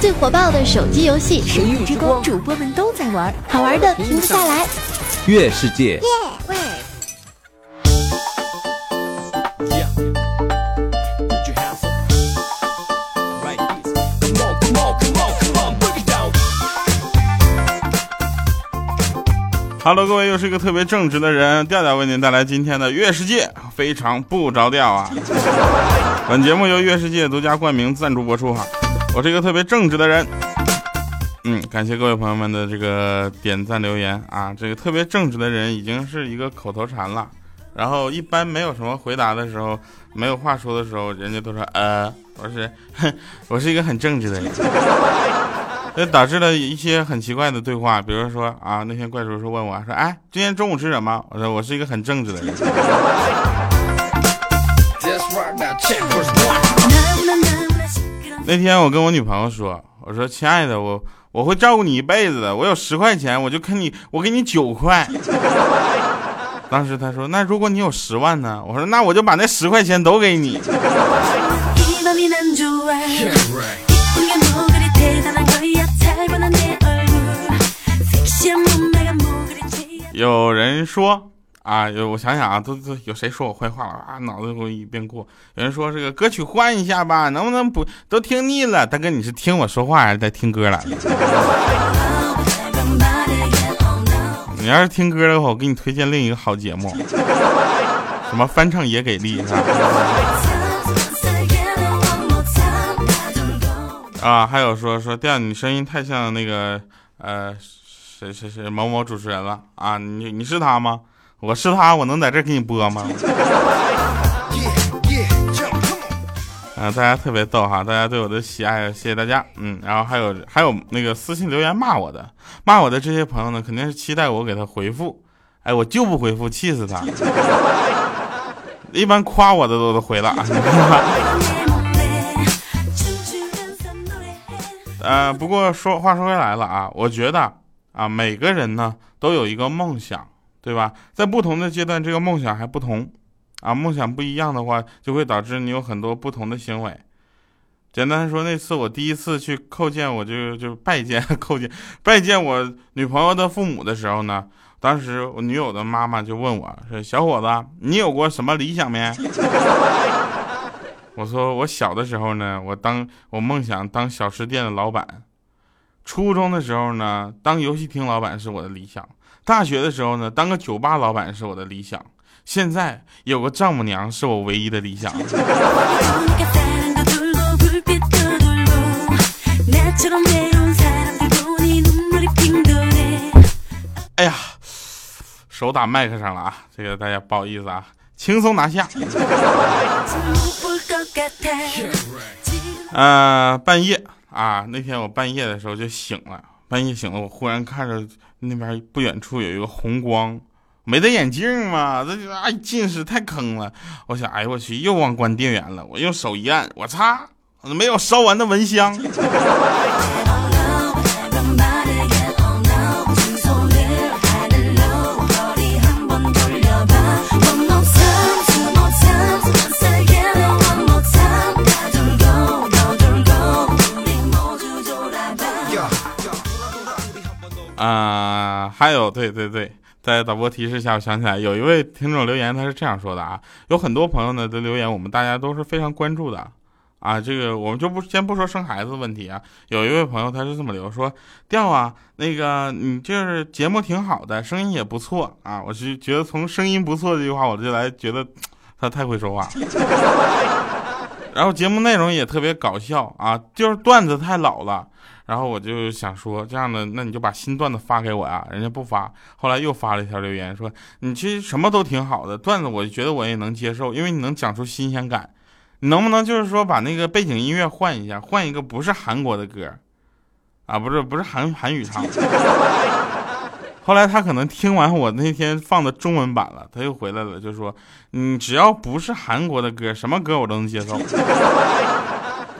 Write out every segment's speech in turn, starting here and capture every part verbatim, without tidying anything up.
最火爆的手机游戏《神域之光》，主播们都在玩，好玩的停不下来。月世界，喂、yeah, Hello， 各位，又是一个特别正直的人，调调为您带来今天的月世界，非常不着调啊！本节目由月世界独家冠名赞助播出哈。我是一个特别正直的人，嗯，感谢各位朋友们的这个点赞留言啊。这个特别正直的人已经是一个口头禅了，然后一般没有什么回答的时候，没有话说的时候，人家都说呃，我是我是一个很正直的人。这导致了一些很奇怪的对话，比如说啊，那天怪叔叔问我说，哎，今天中午吃什么？我说我是一个很正直的人。那天我跟我女朋友说，我说亲爱的，我我会照顾你一辈子的，我有十块钱，我就跟你，我给你九块。当时她说，那如果你有十万呢？我说那我就把那十块钱都给你。yeah, right.有人说啊，有我想想啊，都都有谁说我坏话了啊？脑子都一边过。有人说这个歌曲换一下吧，能不能不都听腻了？大哥，你是听我说话还是在听歌了？你要是听歌的话，我给你推荐另一个好节目，什么翻唱也给力是吧？啊，还有说说调你声音太像那个呃。谁谁谁某某主持人了啊？你你是他吗？我是他，我能在这给你播吗？啊，大家特别逗哈！大家对我的喜爱，谢谢大家。嗯，然后还有还有那个私信留言骂我的，骂我的这些朋友呢，肯定是期待我给他回复。哎，我就不回复，气死他！一般夸我的都都回了。呃，不过说话说回来了啊，我觉得。啊，每个人呢都有一个梦想，对吧？在不同的阶段，这个梦想还不同，啊，梦想不一样的话，就会导致你有很多不同的行为。简单说，那次我第一次去叩见，我就就拜见叩见拜见我女朋友的父母的时候呢，当时我女友的妈妈就问我说：“小伙子，你有过什么理想没？”我说：“我小的时候呢，我当我梦想当小吃店的老板。”初中的时候呢，当游戏厅老板是我的理想；大学的时候呢，当个酒吧老板是我的理想；现在有个丈母娘是我唯一的理想。哎呀，手打麦克上了啊！这个大家不好意思啊，轻松拿下。呃，半夜。啊，那天我半夜的时候就醒了，半夜醒了，我忽然看着那边不远处有一个红光，没戴眼镜嘛，这就哎近视太坑了。我想，哎我去，又忘关电源了。我用手一按，我擦，没有烧完的蚊香。啊、呃，还有，对对对，在导播提示下，我想起来有一位听众留言，他是这样说的啊，有很多朋友呢的留言，我们大家都是非常关注的啊，这个我们就不先不说生孩子问题啊，有一位朋友他是这么留说，调啊，那个你就是节目挺好的，声音也不错啊，我是觉得从声音不错这句话，我就来觉得他太会说话，然后节目内容也特别搞笑啊，就是段子太老了。然后我就想说这样的，那你就把新段子发给我啊，人家不发。后来又发了一条留言说，你其实什么都挺好的，段子我觉得我也能接受，因为你能讲出新鲜感。你能不能就是说把那个背景音乐换一下，换一个不是韩国的歌啊，不是不是韩韩语唱。后来他可能听完我那天放的中文版了，他又回来了，就说你只要不是韩国的歌，什么歌我都能接受。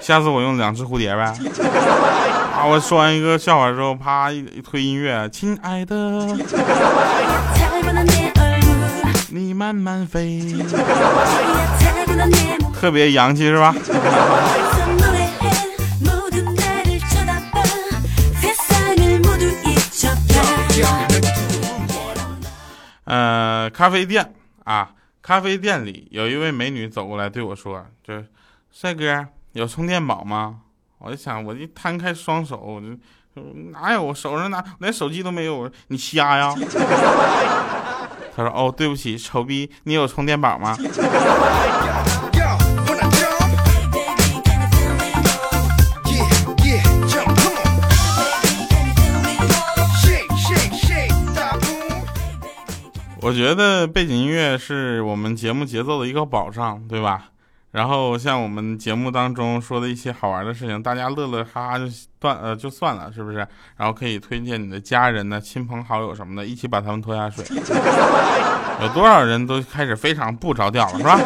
下次我用两只蝴蝶呗。啊！我说完一个笑话之后，啪一推音乐，亲爱的，你慢慢飞，特别洋气是吧？咖啡店啊，咖啡店里有一位美女走过来对我说：“这帅哥有充电宝吗？”我就想，我一摊开双手，我就哪有，我手上拿连手机都没有，你瞎呀？他说：“哦，对不起，丑逼，你有充电宝吗？”我觉得背景音乐是我们节目节奏的一个保障，对吧？然后像我们节目当中说的一些好玩的事情，大家乐乐哈哈就断呃就算了，是不是？然后可以推荐你的家人呢、亲朋好友什么的，一起把他们拖下水。有多少人都开始非常不着调了，是吧？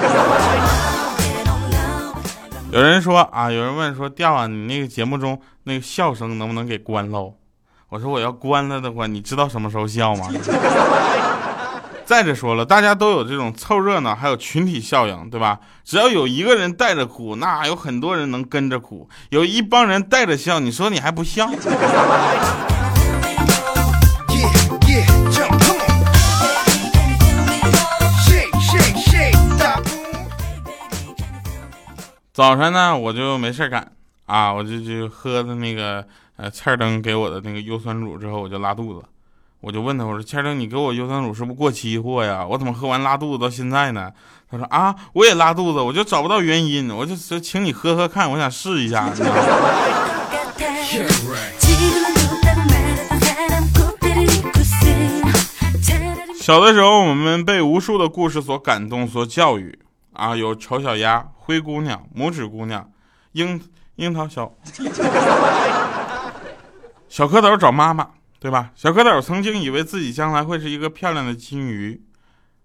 有人说啊，有人问说，调啊，你那个节目中那个笑声能不能给关喽？我说我要关了的话，你知道什么时候笑吗？再者说了，大家都有这种凑热闹，还有群体效应，对吧？只要有一个人带着哭，那有很多人能跟着哭；有一帮人带着笑，你说你还不笑？早晨呢，我就没事干啊，我就去喝的那个呃菜灯给我的那个优酸乳之后，我就拉肚子。我就问他，我说：“千灯，你给我优酸乳是不是过期货呀？我怎么喝完拉肚子到现在呢？”他说：“啊，我也拉肚子，我就找不到原因，我就说请你喝喝看，我想试一下。” yeah, right. 小的时候，我们被无数的故事所感动、所教育啊，有丑小鸭、灰姑娘、拇指姑娘、樱樱桃小小蝌蚪找妈妈。对吧？小蝌蚪曾经以为自己将来会是一个漂亮的金鱼，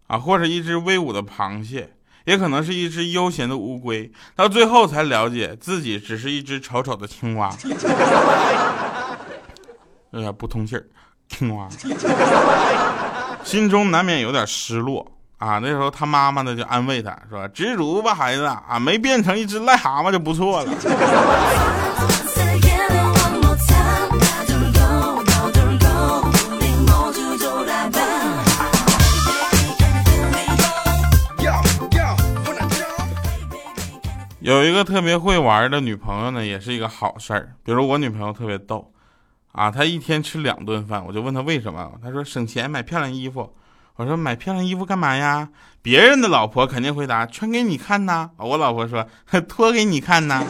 啊，或者一只威武的螃蟹，也可能是一只悠闲的乌龟，到最后才了解自己只是一只丑丑的青蛙。有点不通气儿，青蛙。心中难免有点失落啊。那时候他妈妈呢就安慰他说：“知足吧，孩子啊，没变成一只癞蛤蟆就不错了。”有一个特别会玩的女朋友呢，也是一个好事儿。比如我女朋友特别逗，啊，她一天吃两顿饭，我就问她为什么，她说省钱买漂亮衣服。我说买漂亮衣服干嘛呀？别人的老婆肯定回答穿给你看呐，我老婆说脱给你看呐。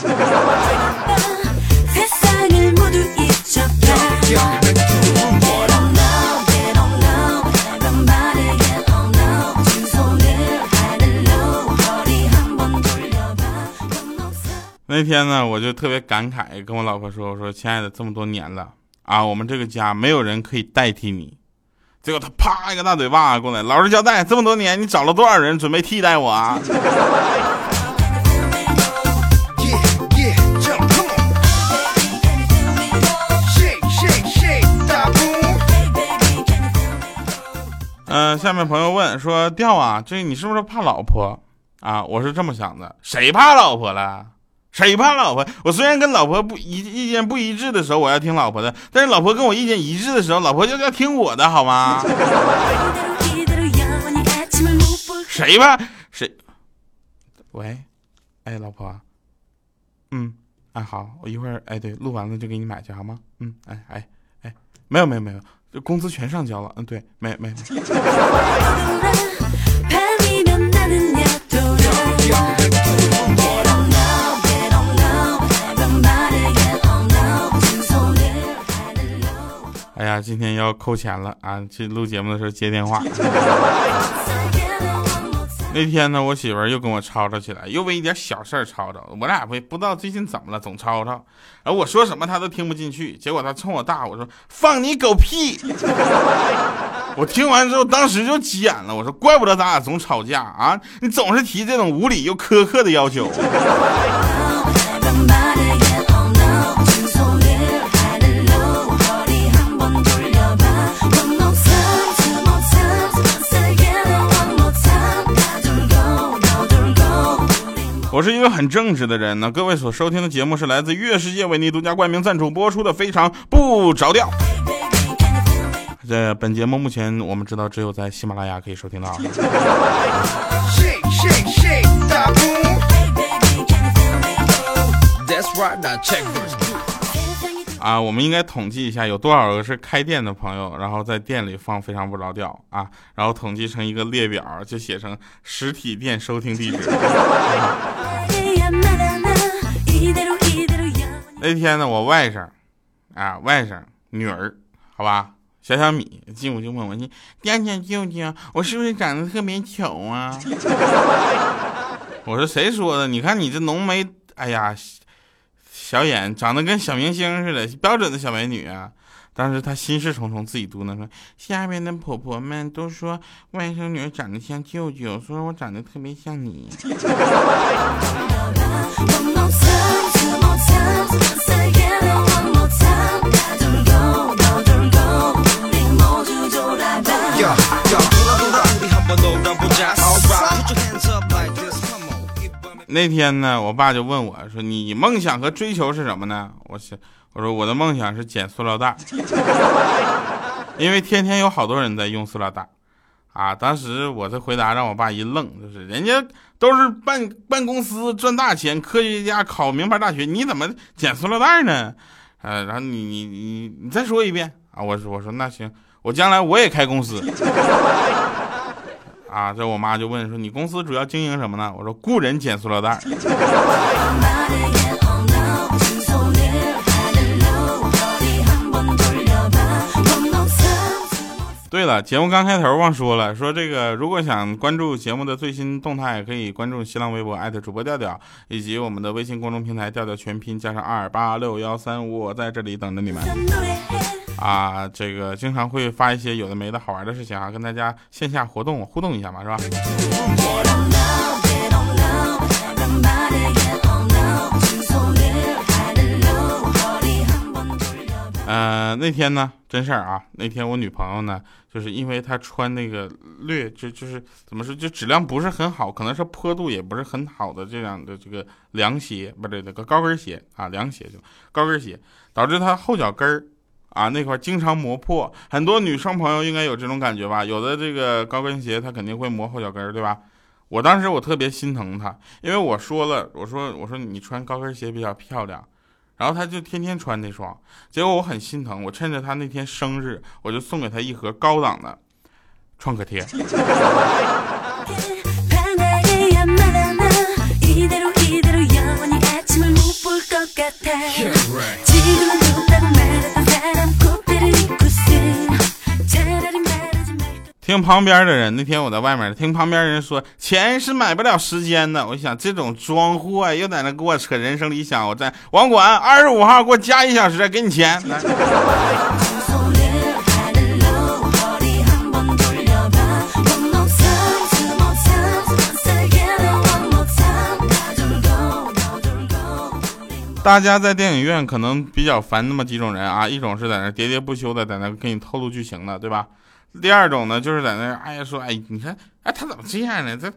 那天呢，我就特别感慨，跟我老婆说：“我说，亲爱的，这么多年了啊，我们这个家没有人可以代替你。”结果他啪一个大嘴巴过来，老实交代，这么多年你找了多少人准备替代我啊？嗯、呃，下面朋友问说：“调啊，这你是不是怕老婆啊？”我是这么想的，谁怕老婆了？谁怕老婆？我虽然跟老婆不一意见不一致的时候，我要听老婆的；但是老婆跟我意见一致的时候，老婆就要听我的，好吗？谁怕谁？喂，哎，老婆，嗯，哎，好，我一会儿，哎，对，录完了就给你买去，好吗？嗯，哎，哎，哎，没有，没有，没有，这工资全上交了。嗯，对，没，没。哎呀，今天要扣钱了啊！去录节目的时候接电话。那天呢，我媳妇儿又跟我吵吵起来，又为一点小事儿吵吵。我俩不不知道最近怎么了，总吵吵。然后我说什么她都听不进去，结果她冲我大我说：“放你狗屁！”我听完之后，当时就急眼了，我说：“怪不得咱俩总吵架啊！你总是提这种无理又苛刻的要求。”我是一个很正直的人呢。各位所收听的节目是来自月世界为你独家冠名赞助播出的《非常不着调》。这本节目目前我们知道只有在喜马拉雅可以收听到。啊，我们应该统计一下有多少个是开店的朋友，然后在店里放非常不着调啊，然后统计成一个列表，就写成实体店收听地址。那天呢，我外甥啊，外甥女儿，好吧，小小米进屋就问我，你家家舅舅，我是不是长得特别丑啊？我说谁说的？你看你这浓眉，哎呀。小眼长得跟小明星似的，标准的小美女啊！当时她心事重重，自己嘟囔说：“下面的婆婆们都说外甥女长得像舅舅，说我长得特别像你。”那天呢，我爸就问我说：“你梦想和追求是什么呢？”我是我说我的梦想是捡塑料袋，因为天天有好多人在用塑料袋，啊！当时我这回答让我爸一愣，就是人家都是办办公司赚大钱，科学家考名牌大学，你怎么捡塑料袋呢？呃，然后你你你你再说一遍啊！我说我说那行，我将来我也开公司。啊，这我妈就问说：“你公司主要经营什么呢？”我说：“雇人捡塑料袋。”对了，节目刚开头忘说了，说这个如果想关注节目的最新动态，可以关注新浪微博艾特主播调调，以及我们的微信公众平台调调全拼加上二八六幺三五，我在这里等着你们。啊，这个经常会发一些有的没的好玩的事情啊，跟大家线下活动互动一下嘛，是吧？呃，那天呢，真事儿啊，那天我女朋友呢，就是因为她穿那个略就就是怎么说，就质量不是很好，可能是坡度也不是很好的这样的这个凉鞋，不对，那个高跟鞋啊，凉鞋就高跟鞋，导致她后脚跟儿。啊，那块经常磨破，很多女生朋友应该有这种感觉吧？有的这个高跟鞋它肯定会磨后脚跟，对吧？我当时我特别心疼她，因为我说了，我说我说你穿高跟鞋比较漂亮，然后她就天天穿那双，结果我很心疼，我趁着她那天生日，我就送给她一盒高档的创可贴。听旁边的人，那天我在外面听旁边人说钱是买不了时间的，我想这种装货又在那给我扯人生理想，我在网管二十五号给我加一小时给你钱。大家在电影院可能比较烦那么几种人啊，一种是在那喋喋不休的在那给你透露剧情的，对吧？第二种呢，就是在那哎呀说，哎你看，哎他怎么这样呢？这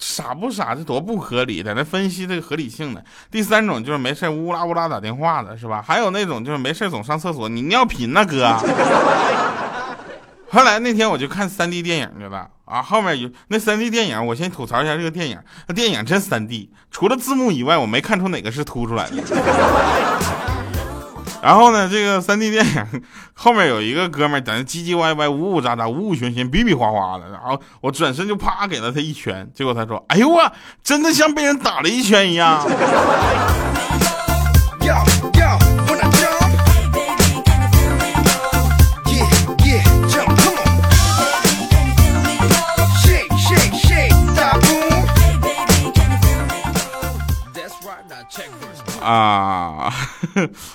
傻不傻？这多不合理！在那分析这个合理性的。第三种就是没事乌拉乌拉打电话的，是吧？还有那种就是没事总上厕所，你尿频呢哥。后来那天我就看 三 D 电影去了啊，后面有那 三 D 电影，我先吐槽一下这个电影，那电影真 三 D， 除了字幕以外，我没看出哪个是凸出来的。然后呢，这个 三 D 电影后面有一个哥们儿在那唧唧歪歪、呜呜喳喳、呜呜喧喧、比比划划的，然后我转身就啪给了他一拳，结果他说：“哎呦啊，真的像被人打了一拳一样。”啊，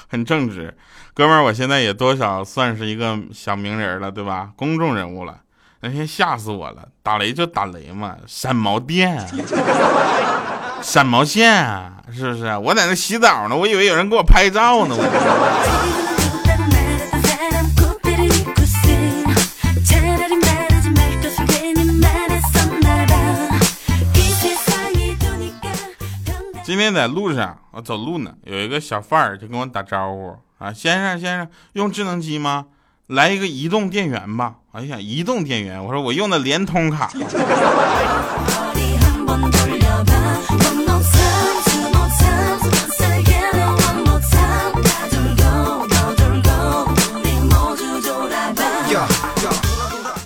很正直，哥们儿，我现在也多少算是一个小名人了，对吧？公众人物了。那天吓死我了，打雷就打雷嘛，闪毛电，闪毛线，是不是？我在那洗澡呢，我以为有人给我拍照呢。我今天在路上，我走路呢，有一个小贩儿就跟我打招呼啊，先生先生，用智能机吗？来一个移动电源吧。哎呀，移动电源，我说我用的联通卡。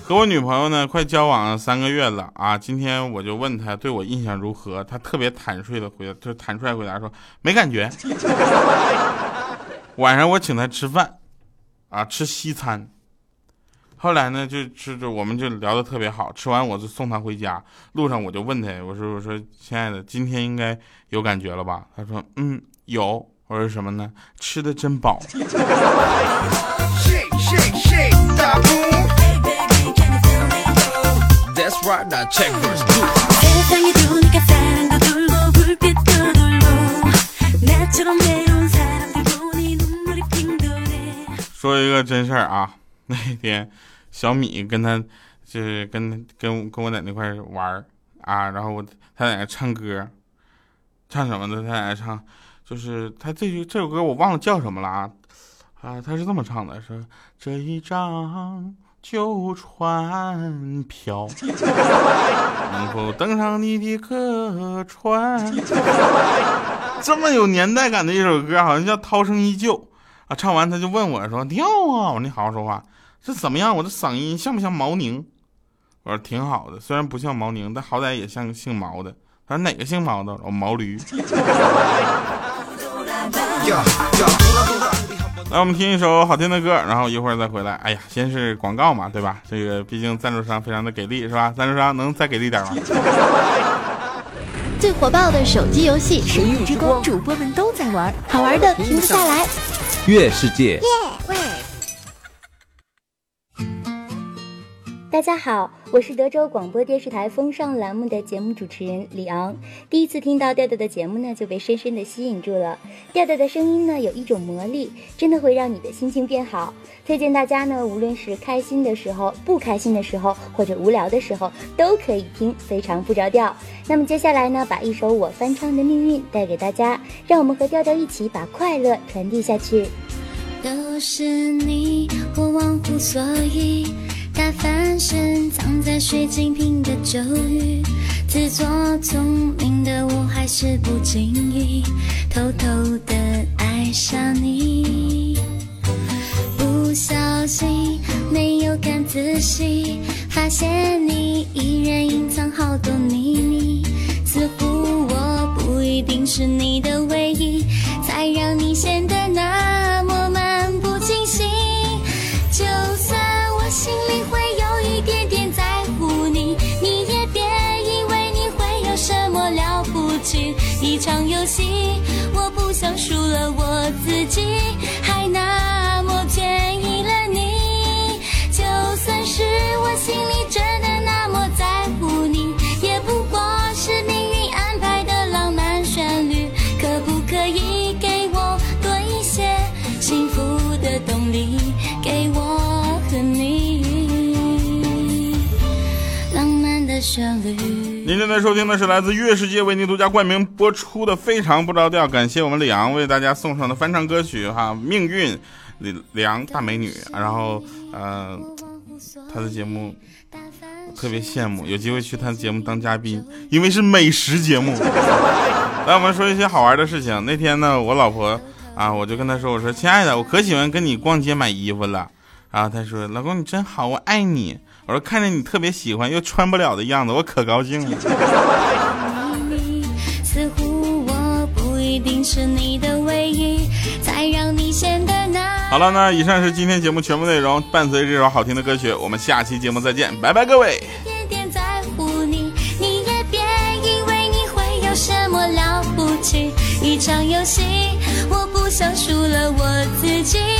和我女朋友呢，快交往了三个月了啊！今天我就问她对我印象如何，她特别坦率的回答，就坦率回答说没感觉。晚上我请她吃饭，啊，吃西餐。后来呢，就吃着我们就聊得特别好，吃完我就送她回家，路上我就问她，我说我说亲爱的，今天应该有感觉了吧？她说嗯有。我说什么呢？吃的真饱。说一个真事儿啊，那天小米跟他就是跟跟跟我在那块玩啊，然后我他在那唱歌，唱什么的？他在那唱，就是他这句这首歌我忘了叫什么了啊啊，他是这么唱的，是这一张。旧船票能否登上你的客船，这么有年代感的一首歌，好像叫《涛声依旧》啊。唱完他就问我说跳啊，我你好好说话，这怎么样？我的嗓音像不像毛宁？我说挺好的，虽然不像毛宁，但好歹也像姓毛的。他说哪个姓毛的？我毛驴。来，我们听一首好听的歌，然后一会儿再回来。哎呀，先是广告嘛，对吧？这个毕竟赞助商非常的给力，是吧？赞助商能再给力点吗？最火爆的手机游戏《神域之光》，主播们都在玩，好玩的停不下来。月世界，大家好，我是德州广播电视台风尚栏目的节目主持人李昂。第一次听到调调的节目呢，就被深深的吸引住了。调调的声音呢，有一种魔力，真的会让你的心情变好。推荐大家呢，无论是开心的时候、不开心的时候，或者无聊的时候，都可以听，非常不着调。那么接下来呢，把一首我翻唱的《命运》带给大家，让我们和调调一起把快乐传递下去。都是你，我忘乎所以。大翻身藏在水晶瓶的咒语，自作聪明的我还是不经意偷偷的爱上你，不小心没有看仔细，发现你依然隐藏好多秘密，似乎我不一定是你的唯一，才让你显得那么漫不经心，就算心里会有一点点在乎你，你也别以为你会有什么了不起，一场游戏，我不想输了我自己，还那么便宜了你，就算是我心里真的那么在乎你，也不过是命运安排的浪漫旋律，可不可以给我多一些幸福的动力，给我您正在收听的是来自月世界为您独家冠名播出的非常不着调，感谢我们李昂为大家送上的翻唱歌曲哈，命运，李李昂大美女，然后呃她的节目特别羡慕，有机会去她的节目当嘉宾，因为是美食节目。来，我们说一些好玩的事情。那天呢，我老婆啊，我就跟她说，我说亲爱的，我可喜欢跟你逛街买衣服了。然后她说，老公你真好，我爱你。我说看着你特别喜欢又穿不了的样子，我可高兴了。好了，那以上是今天节目全部内容，伴随这首好听的歌曲，我们下期节目再见，拜拜各位。你也别以为你会有什么了不起，一场游戏，我不想输了我自己。